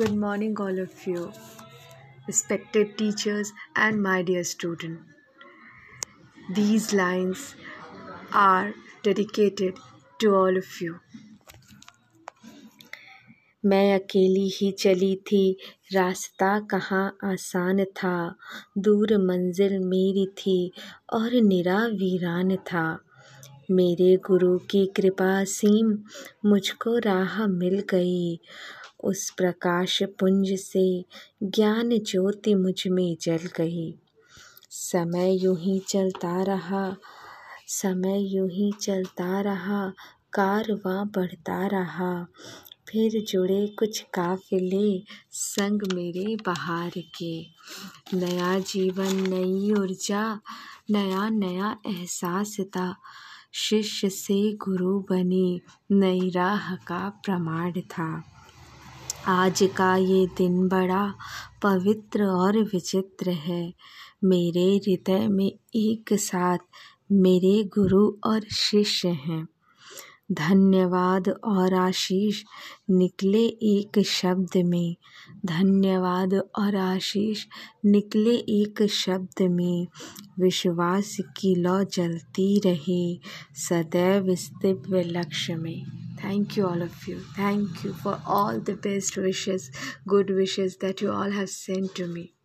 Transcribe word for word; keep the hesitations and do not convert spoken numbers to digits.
Good morning, all of you, respected teachers and my dear student. These lines are dedicated to all of you. मैं अकेली ही चली थी, रास्ता कहाँ आसान था, दूर मंजिल मेरी थी और निरा वीरान था। मेरे गुरु की कृपा सीम मुझको राह मिल गई, उस प्रकाश पुंज से ज्ञान ज्योति मुझ में जल गई। समय यूं ही चलता रहा, समय यूं ही चलता रहा, कारवां बढ़ता रहा, फिर जुड़े कुछ काफिले संग मेरे बहार के। नया जीवन, नई ऊर्जा, नया नया एहसास था, शिष्य से गुरु बने, नई राह का प्रमाण था। आज का ये दिन बड़ा पवित्र और विचित्र है, मेरे हृदय में एक साथ मेरे गुरु और शिष्य हैं। धन्यवाद और आशीष निकले एक शब्द में, धन्यवाद और आशीष निकले एक शब्द में, विश्वास की लौ जलती रहे सदैव इस दिव्य लक्ष्य में। Thank you all of you. Thank you for all the best wishes, good wishes that you all have sent to me.